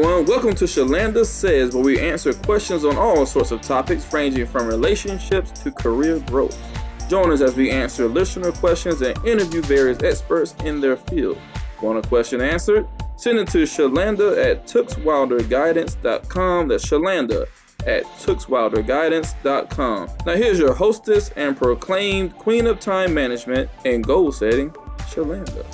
everyone. Welcome to Shalanda Says, where we answer questions on all sorts of topics, ranging from relationships to career growth. Join us as we answer listener questions and interview various experts in their field. Want a question answered? Send it to Shalanda at TooksWilderGuidance.com. That's Shalanda at TooksWilderGuidance.com. Now here's your hostess and proclaimed queen of time management and goal setting, Shalanda.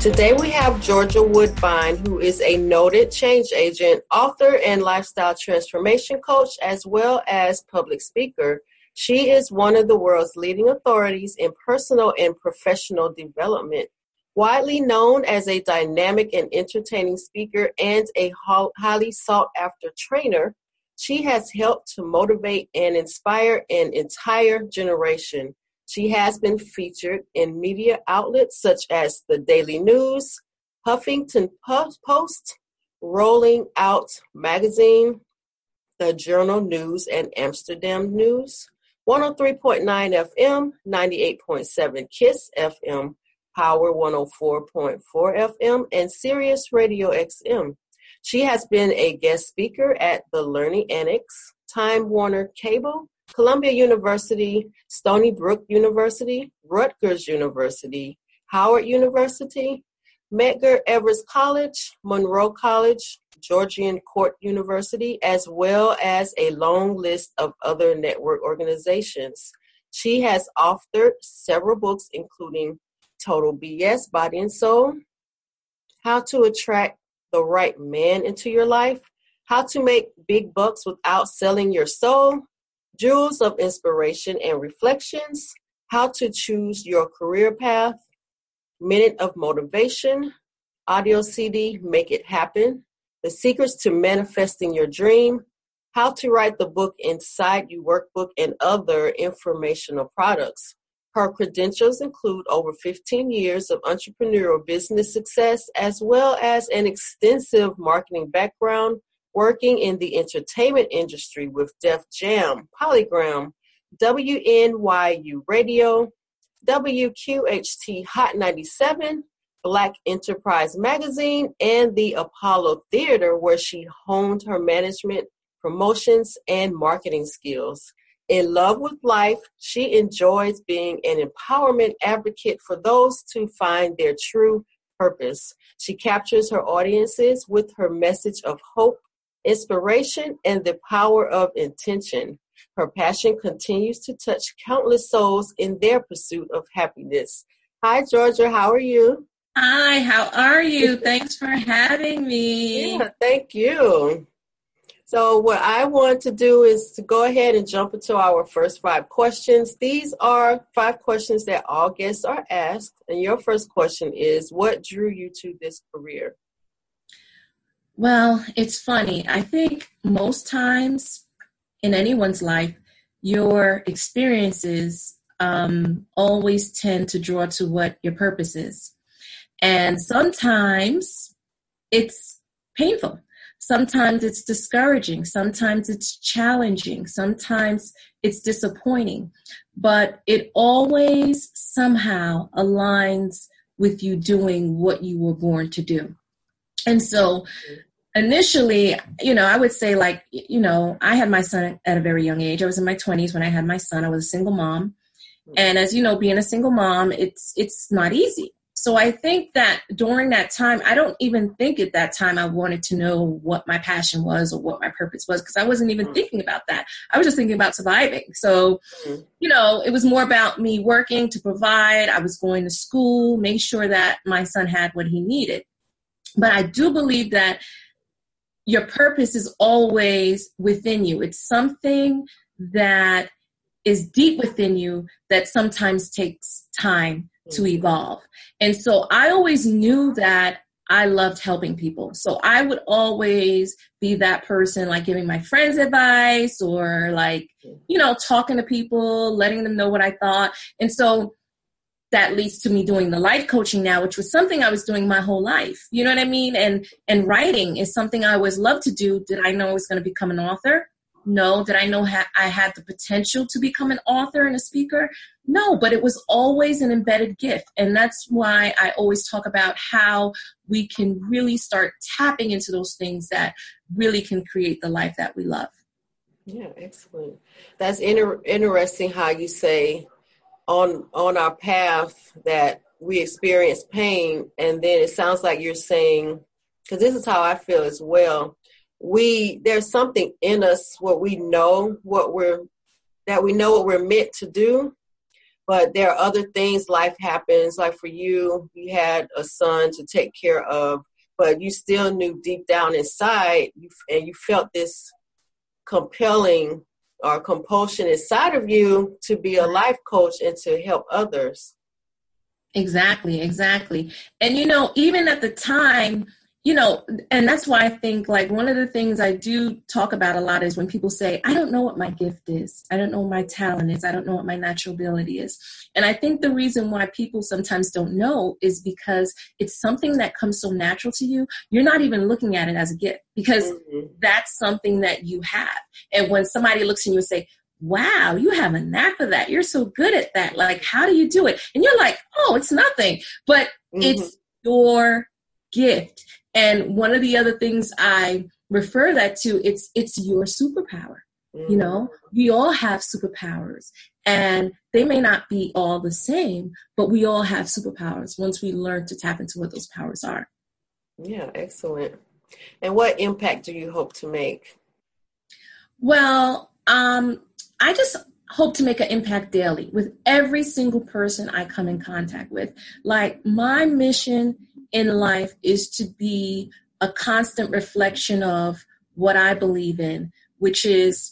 Today we have Georgia Woodbine, who is a noted change agent, author, and lifestyle transformation coach, as well as public speaker. She is one of the world's leading authorities in personal and professional development. Widely known as a dynamic and entertaining speaker and a highly sought-after trainer, she has helped to motivate and inspire an entire generation. She has been featured in media outlets such as the Daily News, Huffington Post, Rolling Out Magazine, the Journal News and Amsterdam News, 103.9 FM, 98.7 KISS FM, Power 104.4 FM, and Sirius Radio XM. She has been a guest speaker at the Learning Annex, Time Warner Cable, Columbia University, Stony Brook University, Rutgers University, Howard University, Medgar Evers College, Monroe College, Georgian Court University, as well as a long list of other network organizations. She has authored several books, including Total BS, Body and Soul, How to Attract the Right Man Into Your Life, How to Make Big Bucks Without Selling Your Soul, Jewels of Inspiration and Reflections, How to Choose Your Career Path, Minute of Motivation, audio CD, Make It Happen, The Secrets to Manifesting Your Dream, How to Write the Book Inside Your Workbook, and other informational products. Her credentials include over 15 years of entrepreneurial business success, as well as an extensive marketing background, working in the entertainment industry with Def Jam, Polygram, WNYU Radio, WQHT Hot 97, Black Enterprise Magazine, and the Apollo Theater, where she honed her management, promotions, and marketing skills. In love with life, she enjoys being an empowerment advocate for those to find their true purpose. She captures her audiences with her message of hope, inspiration, and the power of intention. Her passion continues to touch countless souls in their pursuit of happiness. Hi, Georgia. How are you? Hi, how are you? Thanks for having me. Yeah, thank you. So what I want to do is to go ahead and jump into our first five questions. These are five questions that all guests are asked. And your first question is, what drew you to this career? Well, it's funny. I think most times in anyone's life, your experiences always tend to draw to what your purpose is. And sometimes it's painful. Sometimes it's discouraging. Sometimes it's challenging. Sometimes it's disappointing. But it always somehow aligns with you doing what you were born to do. And so initially, I would say I had my son at a very young age. I was in my 20s when I had my son. I was a single mom. And as you know, being a single mom, it's not easy. So I think that during that time, I don't even think at that time I wanted to know what my passion was or what my purpose was, because I wasn't even thinking about that. I was just thinking about surviving. So, it was more about me working to provide. I was going to school, make sure that my son had what he needed. But I do believe that your purpose is always within you. It's something that is deep within you that sometimes takes time to evolve. And so I always knew that I loved helping people. So I would always be that person, like giving my friends advice or talking to people, letting them know what I thought. And so that leads to me doing the life coaching now, which was something I was doing my whole life. You know what I mean? And writing is something I always loved to do. Did I know I was going to become an author? know that I know I had the potential to become an author and a speaker? No, but it was always an embedded gift. And that's why I always talk about how we can really start tapping into those things that really can create the life that we love. Yeah, excellent. That's interesting how you say on our path that we experience pain. And then it sounds like you're saying, because this is how I feel as well. There's something in us where we know what we're meant to do, but there are other things. Life happens. Like for you, you had a son to take care of, but you still knew deep down inside, and you felt this compelling or compulsion inside of you to be a life coach and to help others. Exactly. And even at the time, and that's why I think like one of the things I do talk about a lot is when people say, I don't know what my gift is. I don't know what my talent is. I don't know what my natural ability is. And I think the reason why people sometimes don't know is because it's something that comes so natural to you. You're not even looking at it as a gift because that's something that you have. And when somebody looks at you and say, wow, you have a knack for that. You're so good at that. Like, how do you do it? And you're like, oh, it's nothing, but it's your gift. And one of the other things I refer that to, it's your superpower. We all have superpowers and they may not be all the same, but we all have superpowers once we learn to tap into what those powers are. Yeah, excellent. And what impact do you hope to make? Well, I just hope to make an impact daily with every single person I come in contact with. Like my mission in life is to be a constant reflection of what I believe in, which is,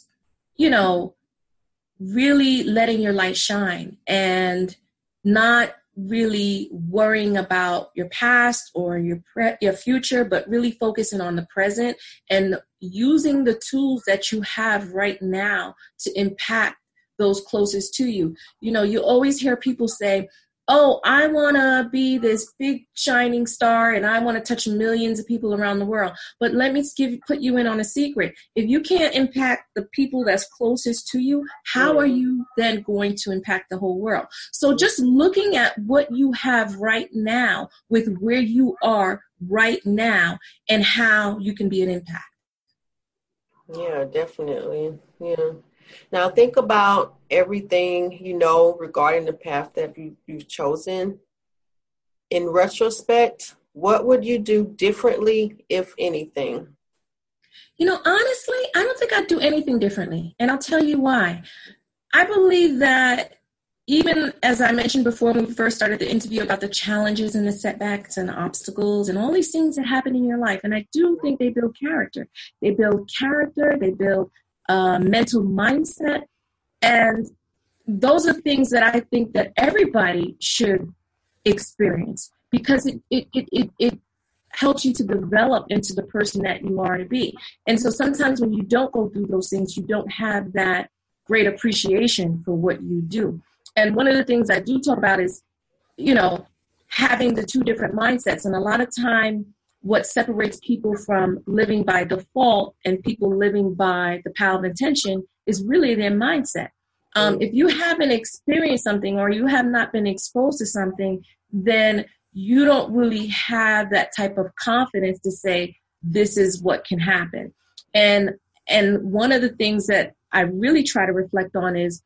really letting your light shine and not really worrying about your past or your future, but really focusing on the present and using the tools that you have right now to impact those closest to you. You always hear people say, oh, I want to be this big shining star and I want to touch millions of people around the world. But let me put you in on a secret. If you can't impact the people that's closest to you, how are you then going to impact the whole world? So just looking at what you have right now with where you are right now and how you can be an impact. Yeah, definitely. Yeah. Now think about everything regarding the path that you've chosen. In retrospect, what would you do differently, if anything? Honestly, I don't think I'd do anything differently. And I'll tell you why. I believe that even as I mentioned before when we first started the interview about the challenges and the setbacks and the obstacles and all these things that happen in your life, and I do think they build character. They build character, they build mental mindset. And those are things that I think that everybody should experience because it helps you to develop into the person that you are to be. And so sometimes when you don't go through those things, you don't have that great appreciation for what you do. And one of the things I do talk about is, having the two different mindsets. And a lot of time, what separates people from living by default and people living by the power of intention is really their mindset. If you haven't experienced something or you have not been exposed to something, then you don't really have that type of confidence to say, this is what can happen. And one of the things that I really try to reflect on is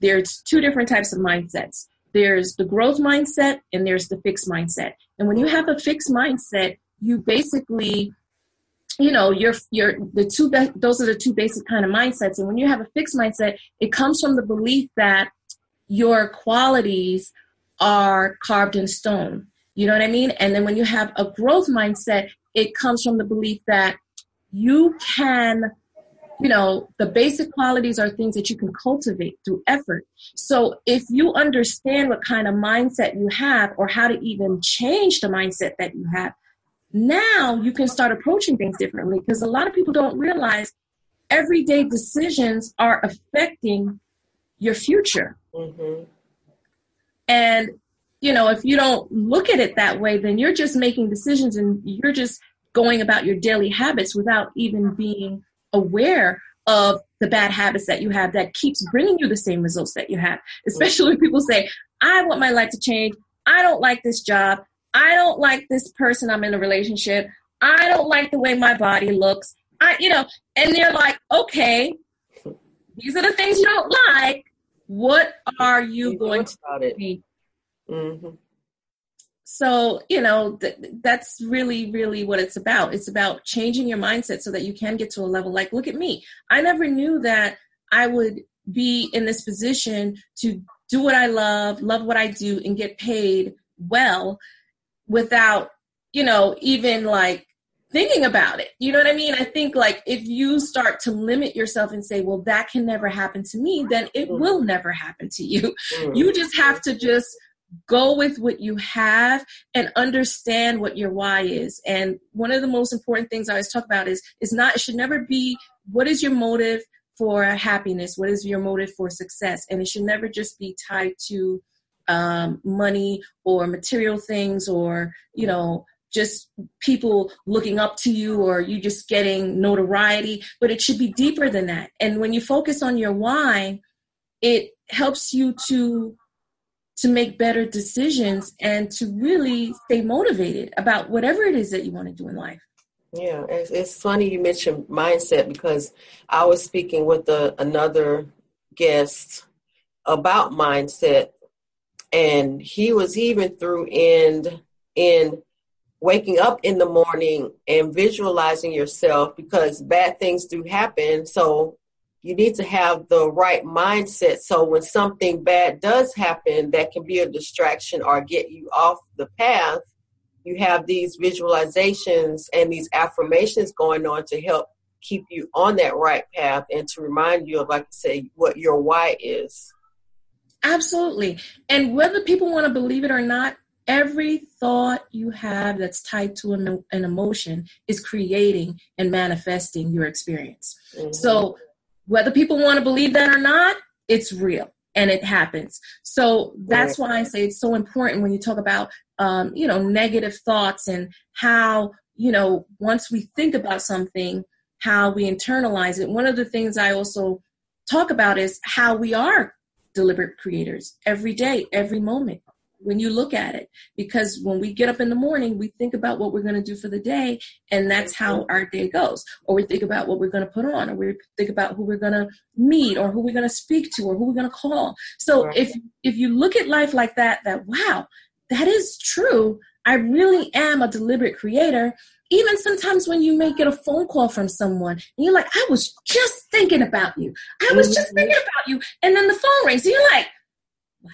there's two different types of mindsets. There's the growth mindset and there's the fixed mindset. And when you have a fixed mindset, you basically, those are the two basic kind of mindsets. And when you have a fixed mindset, it comes from the belief that your qualities are carved in stone. You know what I mean? And then when you have a growth mindset, it comes from the belief that you can, the basic qualities are things that you can cultivate through effort. So if you understand what kind of mindset you have or how to even change the mindset that you have, now you can start approaching things differently because a lot of people don't realize everyday decisions are affecting your future. And, if you don't look at it that way, then you're just making decisions and you're just going about your daily habits without even being aware of the bad habits that you have that keeps bringing you the same results that you have, especially when people say, I want my life to change. I don't like this job. I don't like this person I'm in a relationship. I don't like the way my body looks. And they're like, okay, these are the things you don't like. What are you going to do? Mm-hmm. So, that's really, really what it's about. It's about changing your mindset so that you can get to a level like, look at me. I never knew that I would be in this position to do what I love what I do, and get paid well without, even like thinking about it. You know what I mean? I think like if you start to limit yourself and say, well, that can never happen to me, then it will never happen to you. You just have to go with what you have and understand what your why is. And one of the most important things I always talk about is it should never be, what is your motive for happiness? What is your motive for success? And it should never just be tied to money or material things or, just people looking up to you or you just getting notoriety, but it should be deeper than that. And when you focus on your why, it helps you to make better decisions and to really stay motivated about whatever it is that you want to do in life. Yeah, it's funny you mentioned mindset because I was speaking with another guest about mindset, and he even threw in waking up in the morning and visualizing yourself, because bad things do happen. So you need to have the right mindset. So when something bad does happen that can be a distraction or get you off the path, you have these visualizations and these affirmations going on to help keep you on that right path and to remind you of, like I say, what your why is. Absolutely. And whether people want to believe it or not, every thought you have that's tied to an emotion is creating and manifesting your experience. Mm-hmm. So whether people want to believe that or not, it's real and it happens. So that's why I say it's so important when you talk about, negative thoughts and how, once we think about something, how we internalize it. One of the things I also talk about is how we are deliberate creators every day, every moment, when you look at it, because when we get up in the morning, we think about what we're going to do for the day, and that's how our day goes. Or we think about what we're going to put on, or we think about who we're going to meet, or who we're going to speak to, or who we're going to call. So if you look at life like that, wow, that is true. I really am a deliberate creator. Even sometimes when you may get a phone call from someone and you're like, I was just thinking about you. I was just thinking about you. And then the phone rings and you're like,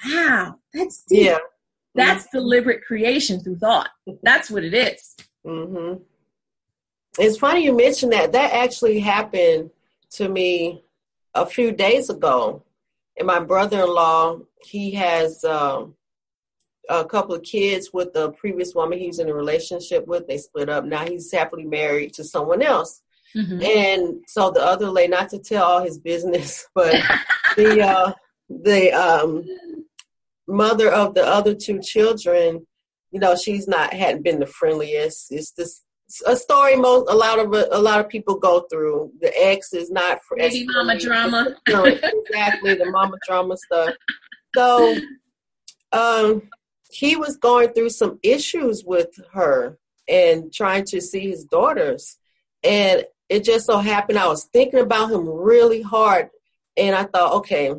wow, that's deep. Yeah. That's deliberate creation through thought. That's what it is. Mm-hmm. It's funny you mentioned that. That actually happened to me a few days ago. And my brother-in-law, he has a couple of kids with the previous woman he was in a relationship with. They split up. Now he's happily married to someone else. Mm-hmm. And so the other lady, not to tell all his business, but the mother of the other two children, she's hadn't been the friendliest. It's just a story a lot of people go through. The ex is not baby mama drama. No, exactly, the mama drama stuff. So he was going through some issues with her and trying to see his daughters, and it just so happened I was thinking about him really hard, and I thought, okay,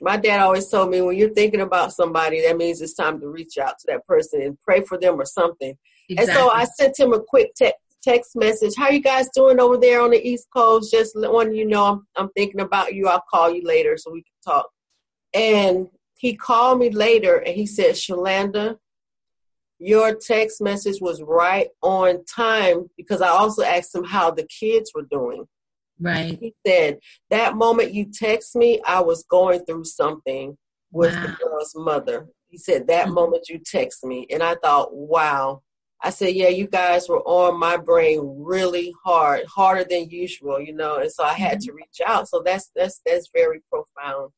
my dad always told me, when you're thinking about somebody, that means it's time to reach out to that person and pray for them or something. Exactly. And so I sent him a quick text message. How you guys doing over there on the East Coast? Just letting you know I'm thinking about you. I'll call you later so we can talk. And he called me later and he said, Shalanda, your text message was right on time, because I also asked him how the kids were doing. Right. He said, that moment you text me, I was going through something with the girl's mother. He said, that moment you text me. And I thought, wow. I said, yeah, you guys were on my brain really hard, harder than usual, And so I had to reach out. So that's very profound.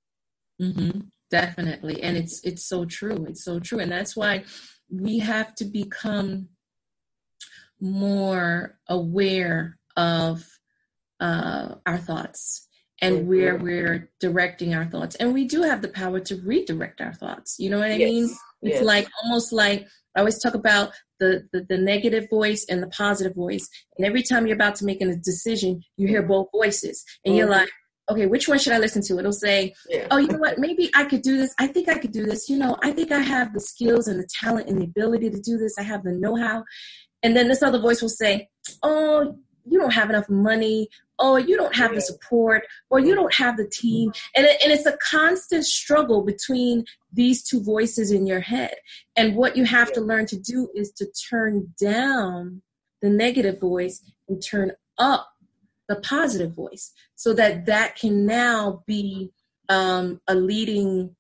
Mm-hmm. Definitely. And it's so true. It's so true. And that's why we have to become more aware of our thoughts and where we're directing our thoughts. And we do have the power to redirect our thoughts. You know what I mean? It's like almost like I always talk about the negative voice and the positive voice. And every time you're about to make a decision, you hear both voices. And you're like, okay, which one should I listen to? It'll say, oh, you know what? Maybe I could do this. I think I could do this. You know, I think I have the skills and the talent and the ability to do this. I have the know-how. And then this other voice will say, oh, you don't have enough money. Oh, you don't have the support, or you don't have the team. And it's a constant struggle between these two voices in your head. And what you have to learn to do is to turn down the negative voice and turn up the positive voice, so that that can now be a leading,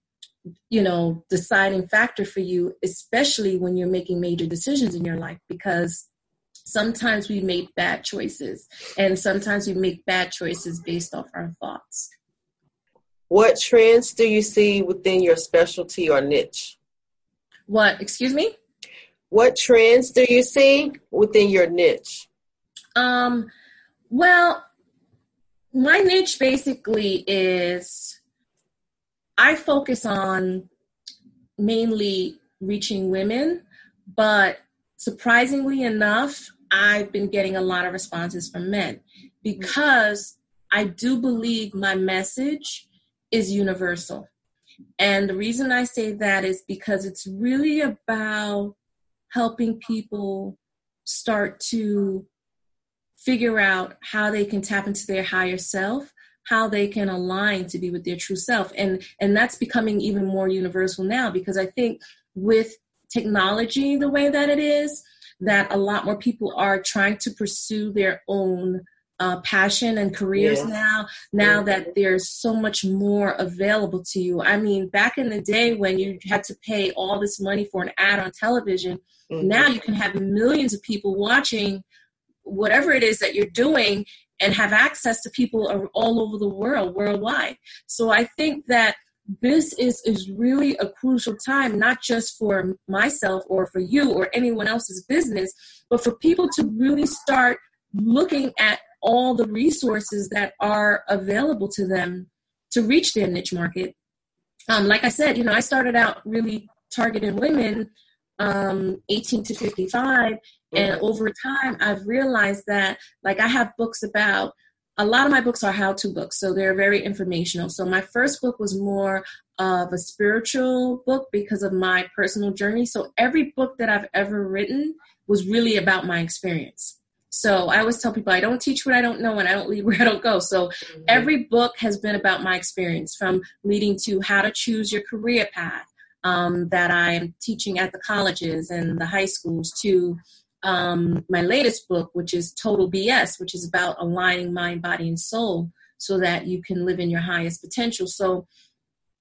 you know, deciding factor for you, especially when you're making major decisions in your life, because sometimes we make bad choices, and sometimes we make bad choices based off our thoughts. What trends do you see within your specialty or niche? What, excuse me? What trends do you see within your niche? Well, my niche basically is I focus on mainly reaching women, but surprisingly enough, I've been getting a lot of responses from men, because I do believe my message is universal. And the reason I say that is because it's really about helping people start to figure out how they can tap into their higher self, how they can align to be with their true self. And that's becoming even more universal now, because I think with technology the way that it is, that a lot more people are trying to pursue their own passion and careers now that there's so much more available to you. I mean, back in the day when you had to pay all this money for an ad on television, now you can have millions of people watching whatever it is that you're doing and have access to people all over the world, worldwide. So I think that this is really a crucial time, not just for myself or for you or anyone else's business, but for people to really start looking at all the resources that are available to them to reach their niche market. Like I said, you know, I started out really targeting women, 18 to 55. And over time, I've realized that, like, I have books about, a lot of my books are how-to books, so they're very informational. So my first book was more of a spiritual book because of my personal journey. So every book that I've ever written was really about my experience. So I always tell people, I don't teach what I don't know, and I don't lead where I don't go. So every book has been about my experience, from leading to How to Choose Your Career Path, that I am teaching at the colleges and the high schools, to my latest book, which is Total BS, which is about aligning mind, body, and soul so that you can live in your highest potential. So,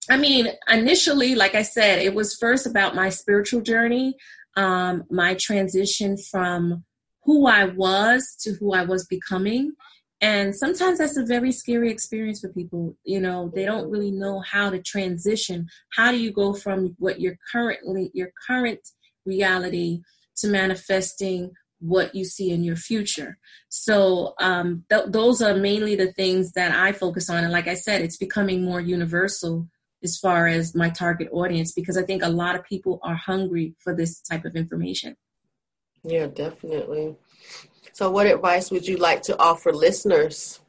I mean, initially, like I said, it was first about my spiritual journey, my transition from who I was to who I was becoming. And sometimes that's a very scary experience for people. You know, they don't really know how to transition. How do you go from what you're currently, your current reality, to manifesting what you see in your future? So those are mainly the things that I focus on. And like I said, it's becoming more universal as far as my target audience, because I think a lot of people are hungry for this type of information. Yeah, definitely. So what advice would you like to offer listeners?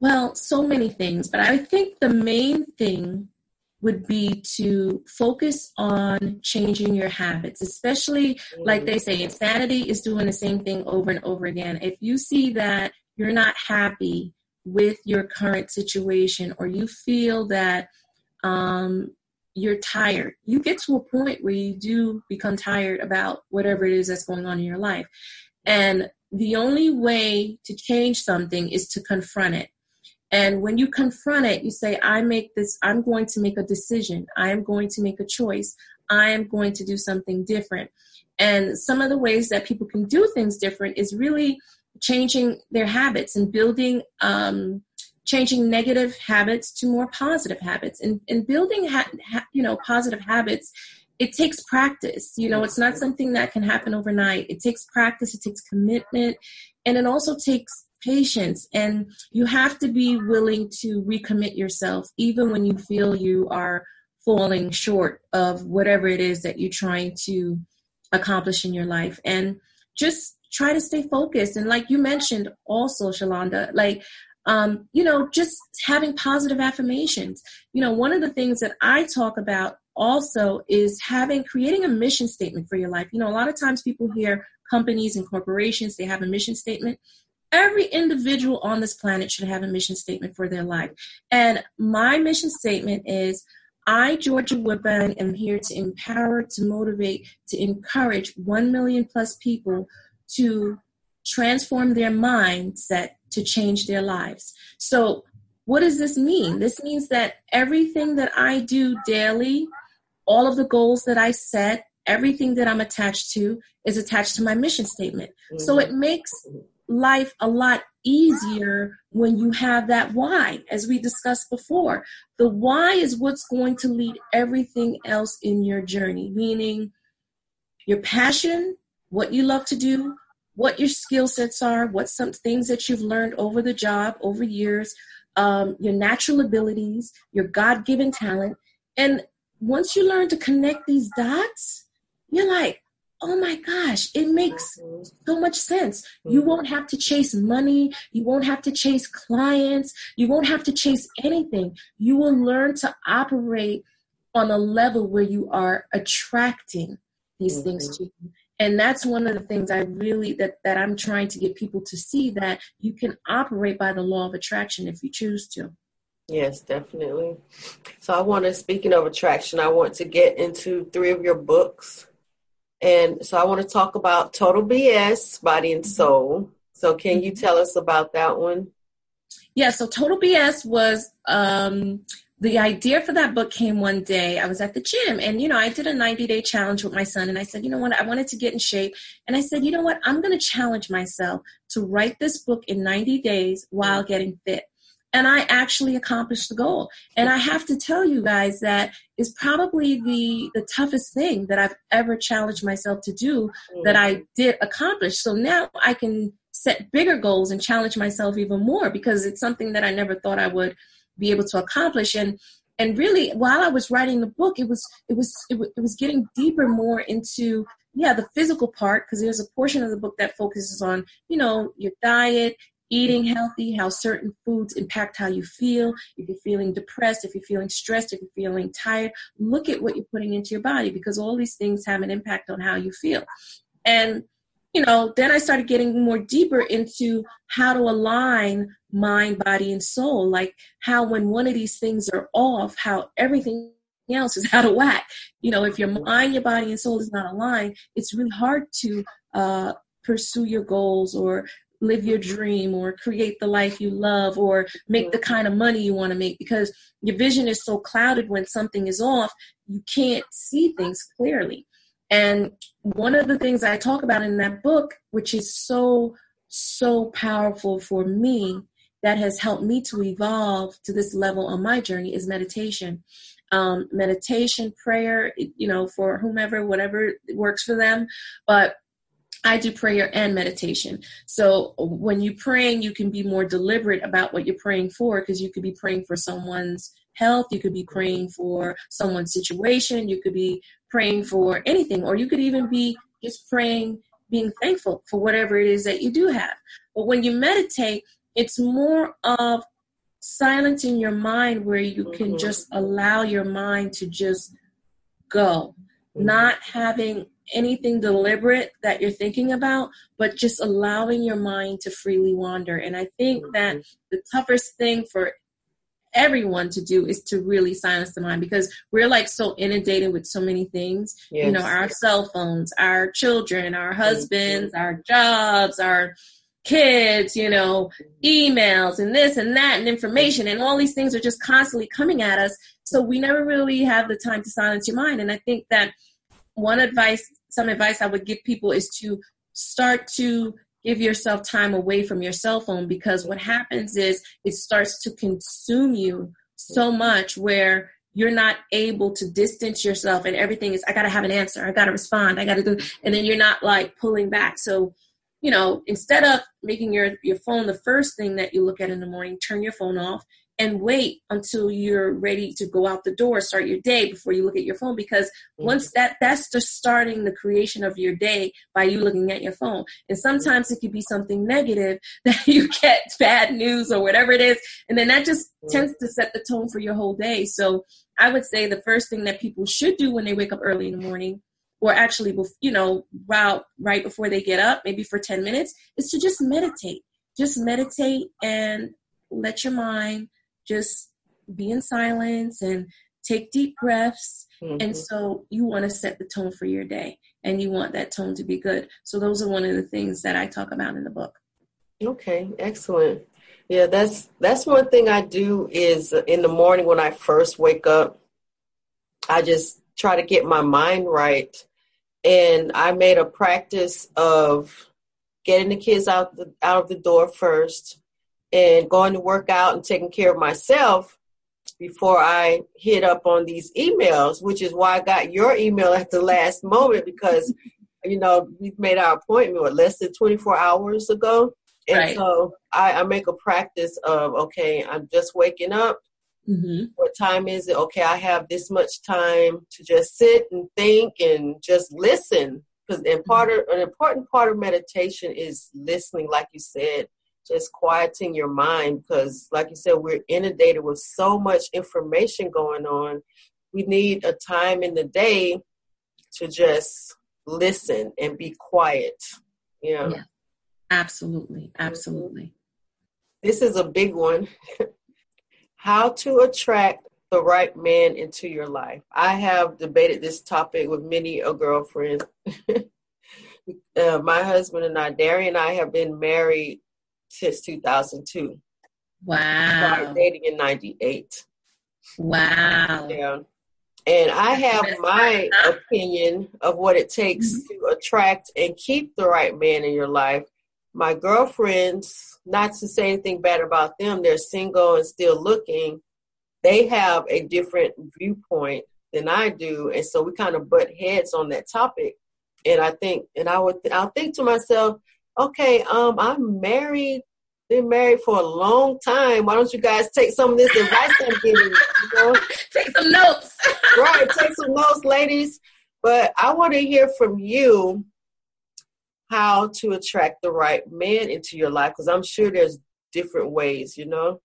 Well, so many things, but I think the main thing would be to focus on changing your habits, especially, like they say, insanity is doing the same thing over and over again. If you see that you're not happy with your current situation, or you feel that you're tired, you get to a point where you do become tired about whatever it is that's going on in your life. And the only way to change something is to confront it. And when you confront it, you say, I'm going to make a decision. I am going to make a choice. I am going to do something different. And some of the ways that people can do things different is really changing their habits and building, changing negative habits to more positive habits. And building, positive habits, it takes practice. You know, it's not something that can happen overnight. It takes practice. It takes commitment. And it also takes patience, and you have to be willing to recommit yourself even when you feel you are falling short of whatever it is that you're trying to accomplish in your life. And just try to stay focused. And like you mentioned also, Shalanda, just having positive affirmations. You know, one of the things that I talk about also is creating a mission statement for your life. You know, a lot of times people hear companies and corporations, they have a mission statement. Every individual on this planet should have a mission statement for their life. And my mission statement is, I, Georgia Woodbine, am here to empower, to motivate, to encourage 1 million plus people to transform their mindset to change their lives. So what does this mean? This means that everything that I do daily, all of the goals that I set, everything that I'm attached to is attached to my mission statement. So it makes life a lot easier when you have that why, as we discussed before. The why is what's going to lead everything else in your journey, meaning your passion, what you love to do, what your skill sets are, what some things that you've learned over the job, over years, your natural abilities, your God-given talent. And once you learn to connect these dots, you're like, oh my gosh, it makes so much sense. You won't have to chase money. You won't have to chase clients. You won't have to chase anything. You will learn to operate on a level where you are attracting these things to you. And that's one of the things I really, that I'm trying to get people to see, that you can operate by the law of attraction if you choose to. Yes, definitely. So speaking of attraction, I want to get into 3 of your books. And so I want to talk about Total BS, Body and Soul. So can you tell us about that one? Yeah, so Total BS was, the idea for that book came one day. I was at the gym and, I did a 90-day challenge with my son. And I said, you know what, I wanted to get in shape. And I said, you know what, I'm going to challenge myself to write this book in 90 days while getting fit. And I actually accomplished the goal. And I have to tell you guys that is probably the toughest thing that I've ever challenged myself to do that I did accomplish. So now I can set bigger goals and challenge myself even more, because it's something that I never thought I would be able to accomplish. And really, while I was writing the book, it was getting deeper, more into the physical part, because there's a portion of the book that focuses on your diet, eating healthy, how certain foods impact how you feel. If you're feeling depressed, if you're feeling stressed, if you're feeling tired, look at what you're putting into your body, because all these things have an impact on how you feel. And then I started getting more deeper into how to align mind, body, and soul, like how when one of these things are off, how everything else is out of whack. If your mind, your body, and soul is not aligned, it's really hard to pursue your goals or live your dream or create the life you love or make the kind of money you want to make, because your vision is so clouded when something is off, you can't see things clearly. And one of the things I talk about in that book, which is so, so powerful for me, that has helped me to evolve to this level on my journey, is meditation. Meditation, prayer, for whomever, whatever works for them. But I do prayer and meditation. So when you're praying, you can be more deliberate about what you're praying for, because you could be praying for someone's health, you could be praying for someone's situation, you could be praying for anything, or you could even be just praying, being thankful for whatever it is that you do have. But when you meditate, it's more of silencing your mind, where you can just allow your mind to just go, not having anything deliberate that you're thinking about, but just allowing your mind to freely wander. And I think that the toughest thing for everyone to do is to really silence the mind, because we're like so inundated with so many things, our cell phones, our children, our husbands, our jobs, our kids, emails and this and that and information, and all these things are just constantly coming at us. So we never really have the time to silence your mind. And I think that some advice I would give people is to start to give yourself time away from your cell phone, because what happens is it starts to consume you so much where you're not able to distance yourself, and everything is, I got to have an answer. I got to respond. I got to do. And then you're not like pulling back. So, you know, instead of making your phone the first thing that you look at in the morning, turn your phone off and wait until you're ready to go out the door, start your day before you look at your phone. Because once that's just starting the creation of your day by you looking at your phone. And sometimes it could be something negative that you get, bad news or whatever it is. And then that just tends to set the tone for your whole day. So I would say the first thing that people should do when they wake up early in the morning, or actually, you know, right before they get up, maybe for 10 minutes, is to just meditate. Just meditate and let your mind just be in silence and take deep breaths. Mm-hmm. And so you want to set the tone for your day, and you want that tone to be good. So those are one of the things that I talk about in the book. Okay, excellent. Yeah, that's one thing I do is in the morning when I first wake up, I just try to get my mind right. And I made a practice of getting the kids out of the door first, and going to work out and taking care of myself before I hit up on these emails, which is why I got your email at the last moment, because, you know, we've made our appointment what, less than 24 hours ago. And right. So I make a practice of, okay, I'm just waking up. Mm-hmm. What time is it? Okay, I have this much time to just sit and think and just listen. Because an important part of meditation is listening, like you said. Just quieting your mind, because like you said, we're inundated with so much information going on. We need a time in the day to just listen and be quiet. Yeah. Absolutely. Absolutely. This is a big one. How to attract the right man into your life. I have debated this topic with many a girlfriend. My husband and I, Darian and I, have been married since 2002. Wow. I started dating in 98. Wow. Yeah. And I have my opinion of what it takes to attract and keep the right man in your life. My girlfriends, not to say anything bad about them, they're single and still looking. They have a different viewpoint than I do. And so we kind of butt heads on that topic. And I'll think to myself, okay, I'm married, been married for a long time. Why don't you guys take some of this advice I'm giving you? Take some notes. Right, take some notes, ladies. But I want to hear from you how to attract the right man into your life, because I'm sure there's different ways, you know?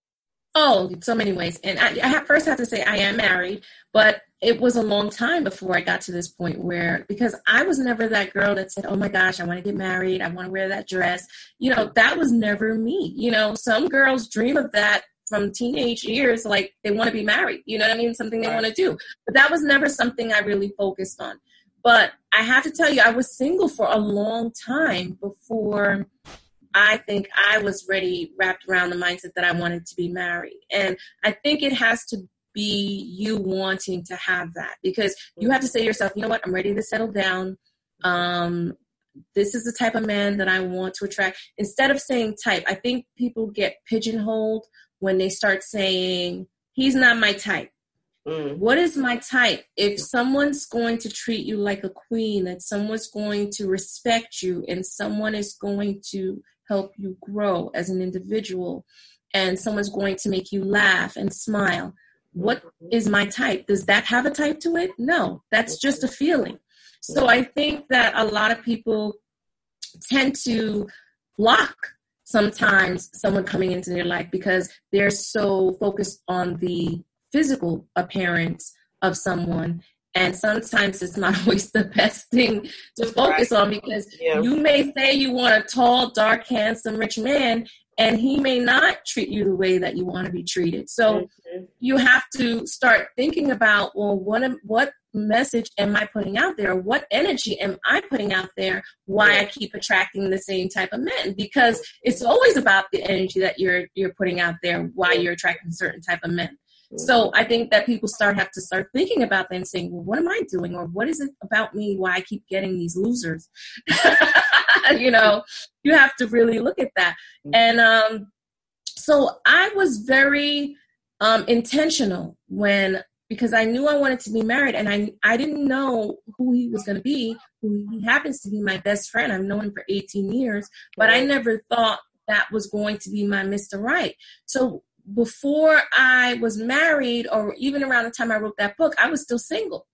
Oh, so many ways. And I first have to say I am married, but it was a long time before I got to this point where, because I was never that girl that said, oh my gosh, I want to get married. I want to wear that dress. You know, that was never me. You know, some girls dream of that from teenage years, like they want to be married. You know what I mean? Something they want to do. But that was never something I really focused on. But I have to tell you, I was single for a long time before I think I was ready, wrapped around the mindset that I wanted to be married. And I think it has to be you wanting to have that, because you have to say to yourself, you know what, I'm ready to settle down. This is the type of man that I want to attract. Instead of saying type, I think people get pigeonholed when they start saying, he's not my type. What is my type? If someone's going to treat you like a queen, that someone's going to respect you, and someone is going to help you grow as an individual, and someone's going to make you laugh and smile, what is my type? Does that have a type to it? No, that's just a feeling. So I think that a lot of people tend to block sometimes someone coming into their life because they're so focused on the physical appearance of someone. And sometimes it's not always the best thing to focus on, because you may say you want a tall, dark, handsome, rich man, and he may not treat you the way that you want to be treated. So you have to start thinking about, well, what message am I putting out there? What energy am I putting out there? Why I keep attracting the same type of men? Because it's always about the energy that you're putting out there, why you're attracting certain type of men. So I think that people have to start thinking about that and saying, well, what am I doing? Or what is it about me? Why I keep getting these losers? You know, you have to really look at that. And so I was very intentional when because I knew I wanted to be married, and I didn't know who he was going to be, who he happens to be my best friend. I've known him for 18 years, but I never thought that was going to be my Mr. Right. So before I was married, or even around the time I wrote that book, I was still single,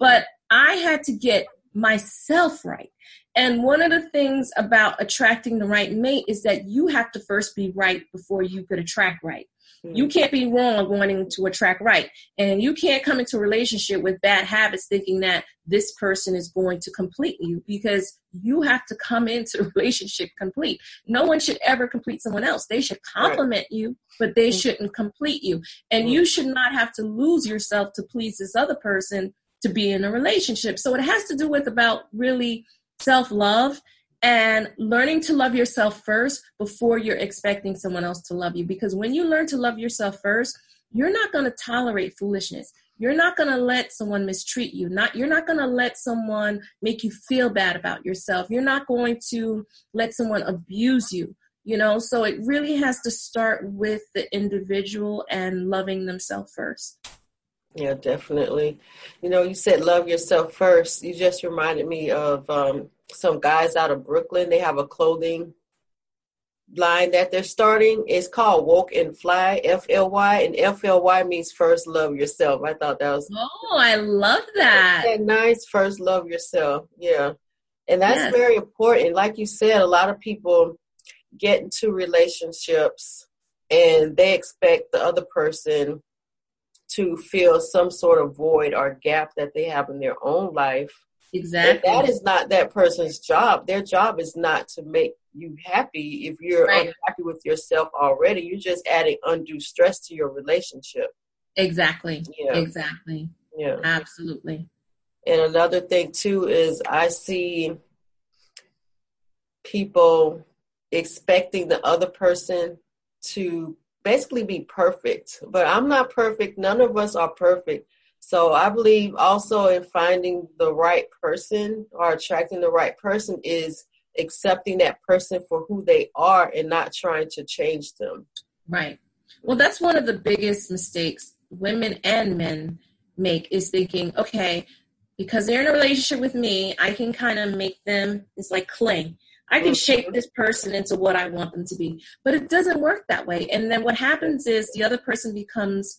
but I had to get myself right. And one of the things about attracting the right mate is that you have to first be right before you could attract right. You can't be wrong wanting to attract right. And you can't come into a relationship with bad habits thinking that this person is going to complete you, because you have to come into a relationship complete. No one should ever complete someone else. They should compliment you, but they shouldn't complete you. And you should not have to lose yourself to please this other person to be in a relationship. So it has to do with about really self-love and learning to love yourself first before you're expecting someone else to love you. Because when you learn to love yourself first, you're not going to tolerate foolishness. You're not going to let someone mistreat you. You're not going to let someone make you feel bad about yourself. You're not going to let someone abuse you, you know? So it really has to start with the individual and loving themselves first. Yeah, definitely. You know, you said love yourself first. You just reminded me of some guys out of Brooklyn. They have a clothing line that they're starting. It's called Woke and Fly, FLY, and FLY means first love yourself. I thought that was... Oh, I love that. Isn't that nice? First love yourself. Yeah. And that's very important. Like you said, a lot of people get into relationships and they expect the other person to fill some sort of void or gap that they have in their own life. Exactly. And that is not that person's job. Their job is not to make you happy. If you're unhappy with yourself already, you're just adding undue stress to your relationship. Exactly. Yeah. Exactly. Yeah. Absolutely. And another thing too is I see people expecting the other person to basically be perfect, but I'm not perfect. None of us are perfect. So I believe also in finding the right person or attracting the right person is accepting that person for who they are and not trying to change them. Right. Well, that's one of the biggest mistakes women and men make, is thinking, okay, because they're in a relationship with me, I can kind of make them, it's like clay. I can shape this person into what I want them to be, but it doesn't work that way. And then what happens is the other person becomes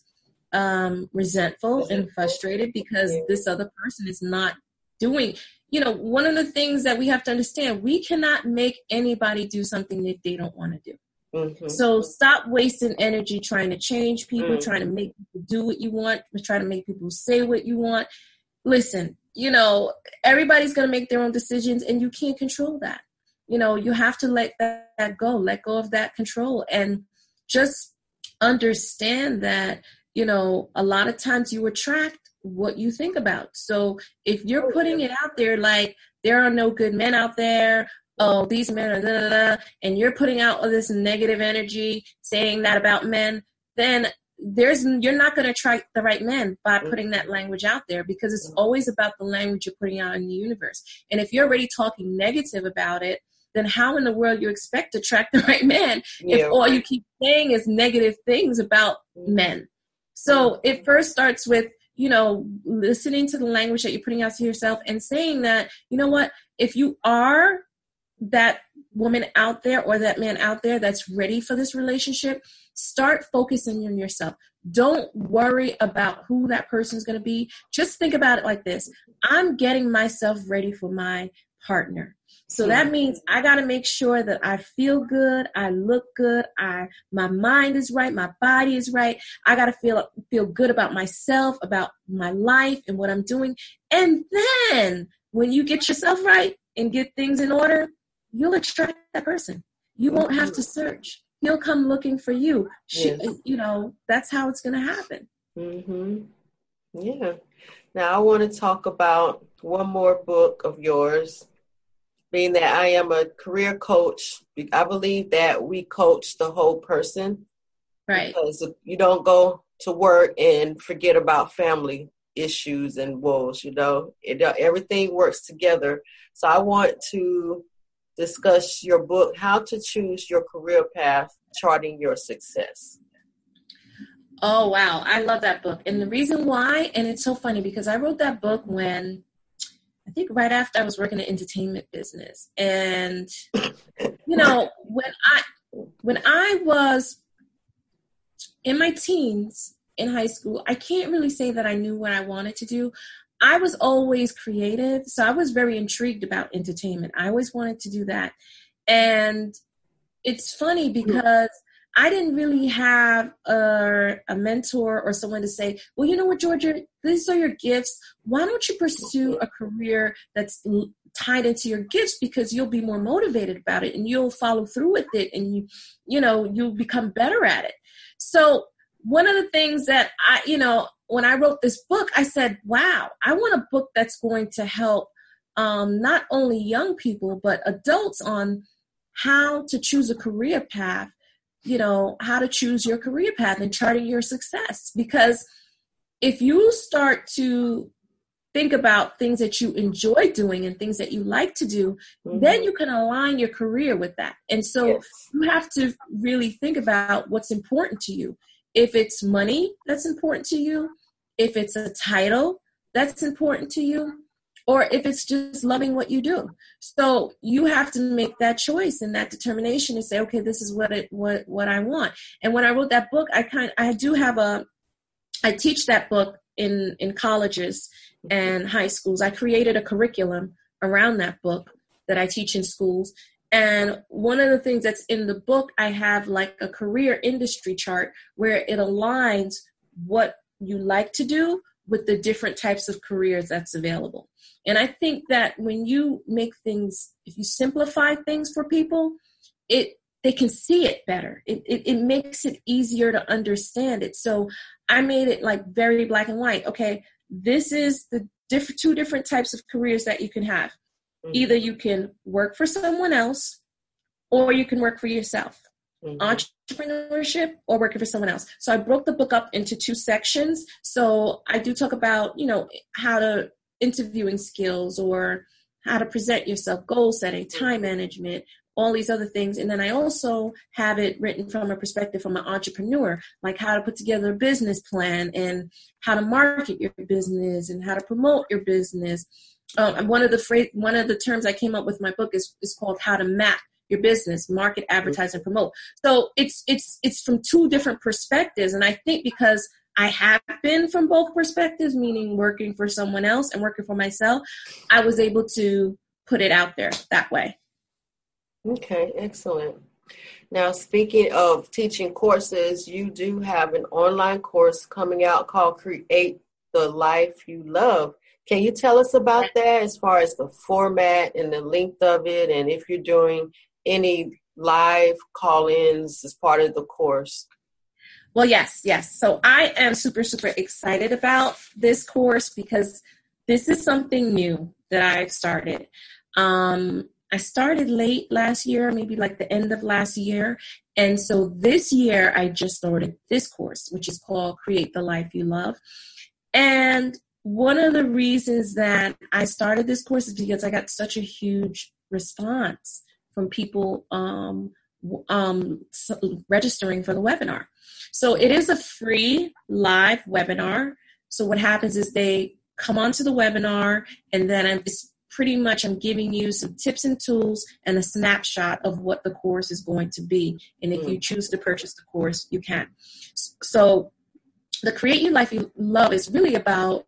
resentful and frustrated because this other person is not doing, you know, one of the things that we have to understand, we cannot make anybody do something that they don't want to do. Mm-hmm. So stop wasting energy trying to change people, trying to make people do what you want, trying to make people say what you want. Listen, you know, everybody's going to make their own decisions and you can't control that. You know, you have to let that go, let go of that control, and just understand that, you know, a lot of times you attract what you think about. So if you're putting it out there, like there are no good men out there, oh, these men are da, da, da, and you're putting out all this negative energy saying that about men, then you're not going to attract the right men by putting that language out there, because it's always about the language you're putting out in the universe. And if you're already talking negative about it, then how in the world you expect to attract the right man if all you keep saying is negative things about men? So it first starts with, you know, listening to the language that you're putting out to yourself and saying that, you know what, if you are that woman out there or that man out there that's ready for this relationship, start focusing on yourself. Don't worry about who that person is going to be. Just think about it like this. I'm getting myself ready for my partner. So that means I got to make sure that I feel good, I look good, my mind is right, my body is right. I got to feel good about myself, about my life and what I'm doing. And then when you get yourself right and get things in order, you'll attract that person. You won't have to search. He'll come looking for you. You know, that's how it's going to happen. Mm-hmm. Yeah. Now I want to talk about one more book of yours, being that I am a career coach. I believe that we coach the whole person. Right. Because you don't go to work and forget about family issues and woes, you know. Everything works together. So I want to discuss your book, How to Choose Your Career Path, Charting Your Success. Oh, wow. I love that book. And the reason why, and it's so funny because I wrote that book when I think right after I was working in the entertainment business. And, you know, when I was in my teens in high school, I can't really say that I knew what I wanted to do. I was always creative. So I was very intrigued about entertainment. I always wanted to do that. And it's funny because I didn't really have a mentor or someone to say, well, you know what, Georgia, these are your gifts. Why don't you pursue a career that's tied into your gifts, because you'll be more motivated about it and you'll follow through with it and you'll become better at it. So one of the things that when I wrote this book, I said, wow, I want a book that's going to help not only young people, but adults on how to choose a career path. You know, how to choose your career path and charting your success. Because if you start to think about things that you enjoy doing and things that you like to do, mm-hmm. then you can align your career with that. And so you have to really think about what's important to you. If it's money that's important to you, if it's a title that's important to you, or if it's just loving what you do. So you have to make that choice and that determination and say, okay, this is what I want. And when I wrote that book, I teach that book in colleges and high schools. I created a curriculum around that book that I teach in schools. And one of the things that's in the book, I have like a career industry chart where it aligns what you like to do with the different types of careers that's available. And I think that when you make things, if you simplify things for people, they can see it better. It makes it easier to understand it. So I made it like very black and white. Okay, this is the two different types of careers that you can have. Mm-hmm. Either you can work for someone else or you can work for yourself. Mm-hmm. Entrepreneurship or working for someone else. So I broke the book up into two sections. So I do talk about, how to interviewing skills or how to present yourself, goal setting, time management, all these other things. And then I also have it written from a perspective from an entrepreneur, like how to put together a business plan and how to market your business and how to promote your business. One of the terms I came up with in my book is called how to map your business, market, advertise, and promote. So it's from two different perspectives. And I think because I have been from both perspectives, meaning working for someone else and working for myself, I was able to put it out there that way. Okay, excellent. Now, speaking of teaching courses, you do have an online course coming out called Create the Life You Love. Can you tell us about that as far as the format and the length of it, and if you're doing any live call-ins as part of the course? Well, yes. So I am super, super excited about this course because this is something new that I've started. I started late last year, maybe like the end of last year. And so this year I just started this course, which is called Create the Life You Love. And one of the reasons that I started this course is because I got such a huge response from people registering for the webinar. So it is a free live webinar. So what happens is they come onto the webinar, and then I'm giving you some tips and tools and a snapshot of what the course is going to be. And if you choose to purchase the course, you can. So the Create Your Life You Love is really about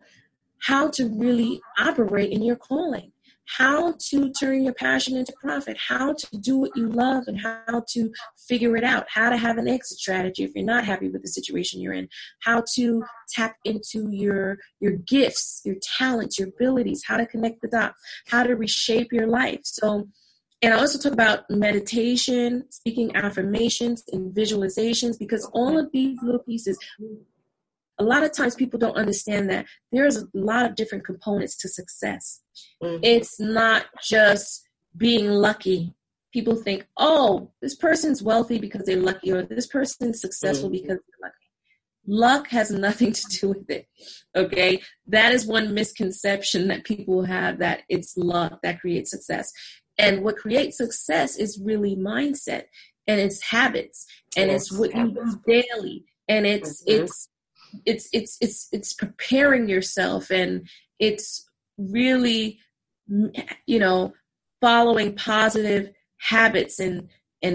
how to really operate in your calling, how to turn your passion into profit, how to do what you love and how to figure it out, how to have an exit strategy if you're not happy with the situation you're in, how to tap into your gifts, your talents, your abilities, how to connect the dots, how to reshape your life. So, and I also talk about meditation, speaking affirmations, and visualizations, because all of these little pieces, a lot of times people don't understand that there's a lot of different components to success. Mm-hmm. It's not just being lucky. People think, oh, this person's wealthy because they're lucky, or this person's successful mm-hmm. because they're lucky. Luck has nothing to do with it. Okay. That is one misconception that people have, that it's luck that creates success. And what creates success is really mindset, and it's habits, and it's what you do daily. And it's preparing yourself, and it's really, you know, following positive habits and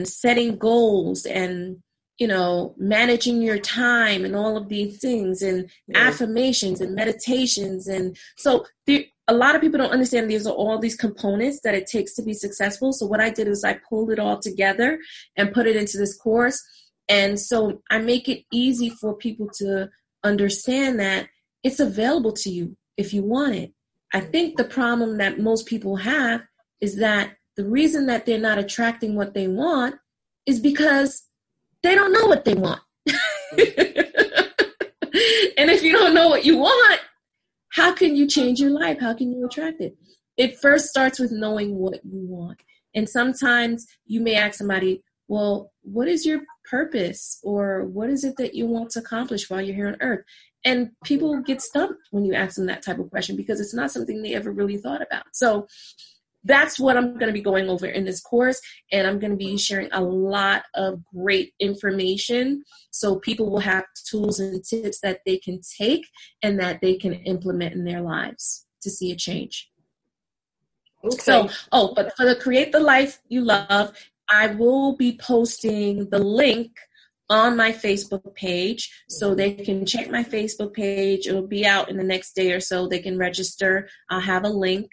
setting goals and, you know, managing your time and all of these things, and affirmations and meditations. And so a lot of people don't understand these are all these components that it takes to be successful. So what I did was I pulled it all together and put it into this course. And so I make it easy for people to understand that it's available to you if you want it. I think the problem that most people have is that the reason that they're not attracting what they want is because they don't know what they want. And if you don't know what you want, how can you change your life? How can you attract it? It first starts with knowing what you want. And sometimes you may ask somebody, well, what is your purpose? Or what is it that you want to accomplish while you're here on earth? And people get stumped when you ask them that type of question, because it's not something they ever really thought about. So that's what I'm going to be going over in this course. And I'm going to be sharing a lot of great information, so people will have tools and tips that they can take and that they can implement in their lives to see a change. Okay. So, but for the Create the Life You Love, I will be posting the link on my Facebook page, so they can check my Facebook page. It'll be out in the next day or so. They can register. I'll have a link.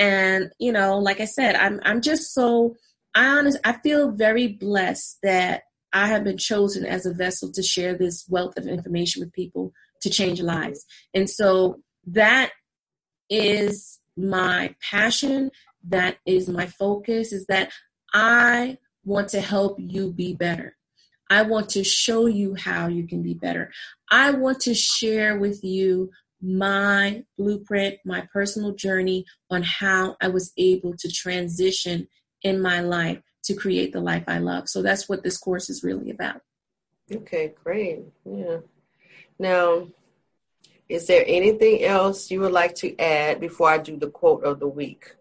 And, you know, like I said, I'm just so, I feel very blessed that I have been chosen as a vessel to share this wealth of information with people to change lives. And so that is my passion. That is my focus, is that I want to help you be better. I want to show you how you can be better. I want to share with you my blueprint, my personal journey on how I was able to transition in my life to create the life I love. So that's what this course is really about. Okay, great. Yeah. Now, is there anything else you would like to add before I do the quote of the week?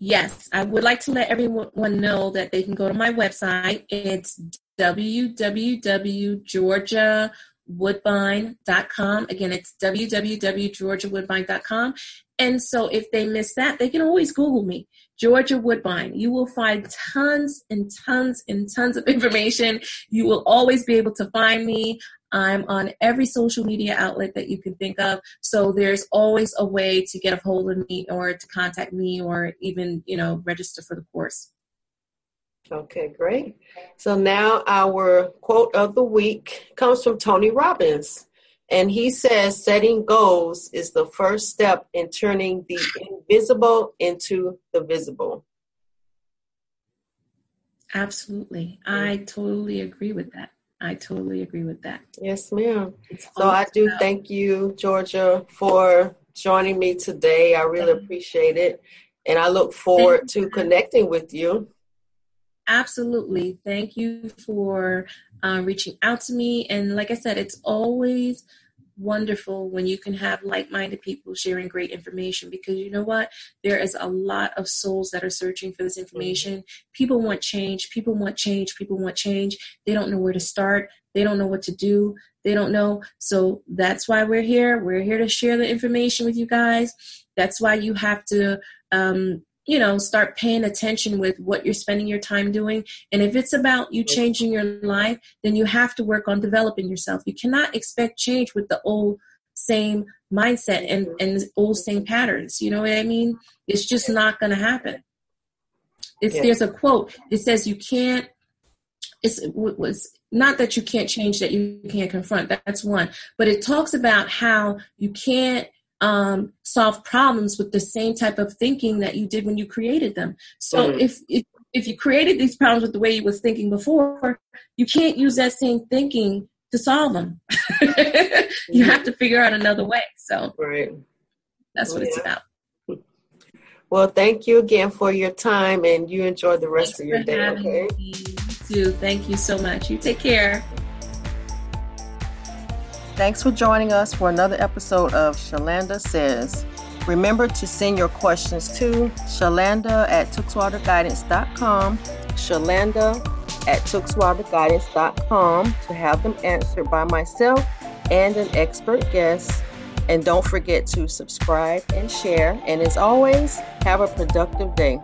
Yes, I would like to let everyone know that they can go to my website. It's www.georgiawoodbine.com. Again, it's www.georgiawoodbine.com. And so if they miss that, they can always Google me, Georgia Woodbine. You will find tons and tons and tons of information. You will always be able to find me. I'm on every social media outlet that you can think of. So there's always a way to get a hold of me or to contact me, or even, you know, register for the course. Okay, great. So now our quote of the week comes from Tony Robbins. And he says, setting goals is the first step in turning the invisible into the visible. Absolutely. I totally agree with that. Yes, ma'am. So I do thank you, Georgia, for joining me today. I really appreciate it. And I look forward to connecting with you. Absolutely. Thank you for reaching out to me. And like I said, it's always wonderful when you can have like-minded people sharing great information, because you know what? There is a lot of souls that are searching for this information. People want change. They don't know where to start. They don't know what to do. They don't know. So that's why we're here. We're here to share the information with you guys. That's why you have to, you know, start paying attention with what you're spending your time doing. And if it's about you changing your life, then you have to work on developing yourself. You cannot expect change with the old same mindset and old same patterns. You know what I mean? It's just not going to happen. There's a quote. It says you can't, it was not that you can't change, that you can't confront. That's one. But it talks about how you can't solve problems with the same type of thinking that you did when you created them. So if you created these problems with the way you was thinking before, you can't use that same thinking to solve them. You have to figure out another way. So that's what it's about. Well, thank you again for your time, and you enjoy the rest of your day. Okay. You too. Thank you so much. You take care. Thanks for joining us for another episode of Shalanda Says. Remember to send your questions to Shalanda at TooksWilderGuidance.com, Shalanda at TooksWilderGuidance.com to have them answered by myself and an expert guest. And don't forget to subscribe and share. And as always, have a productive day.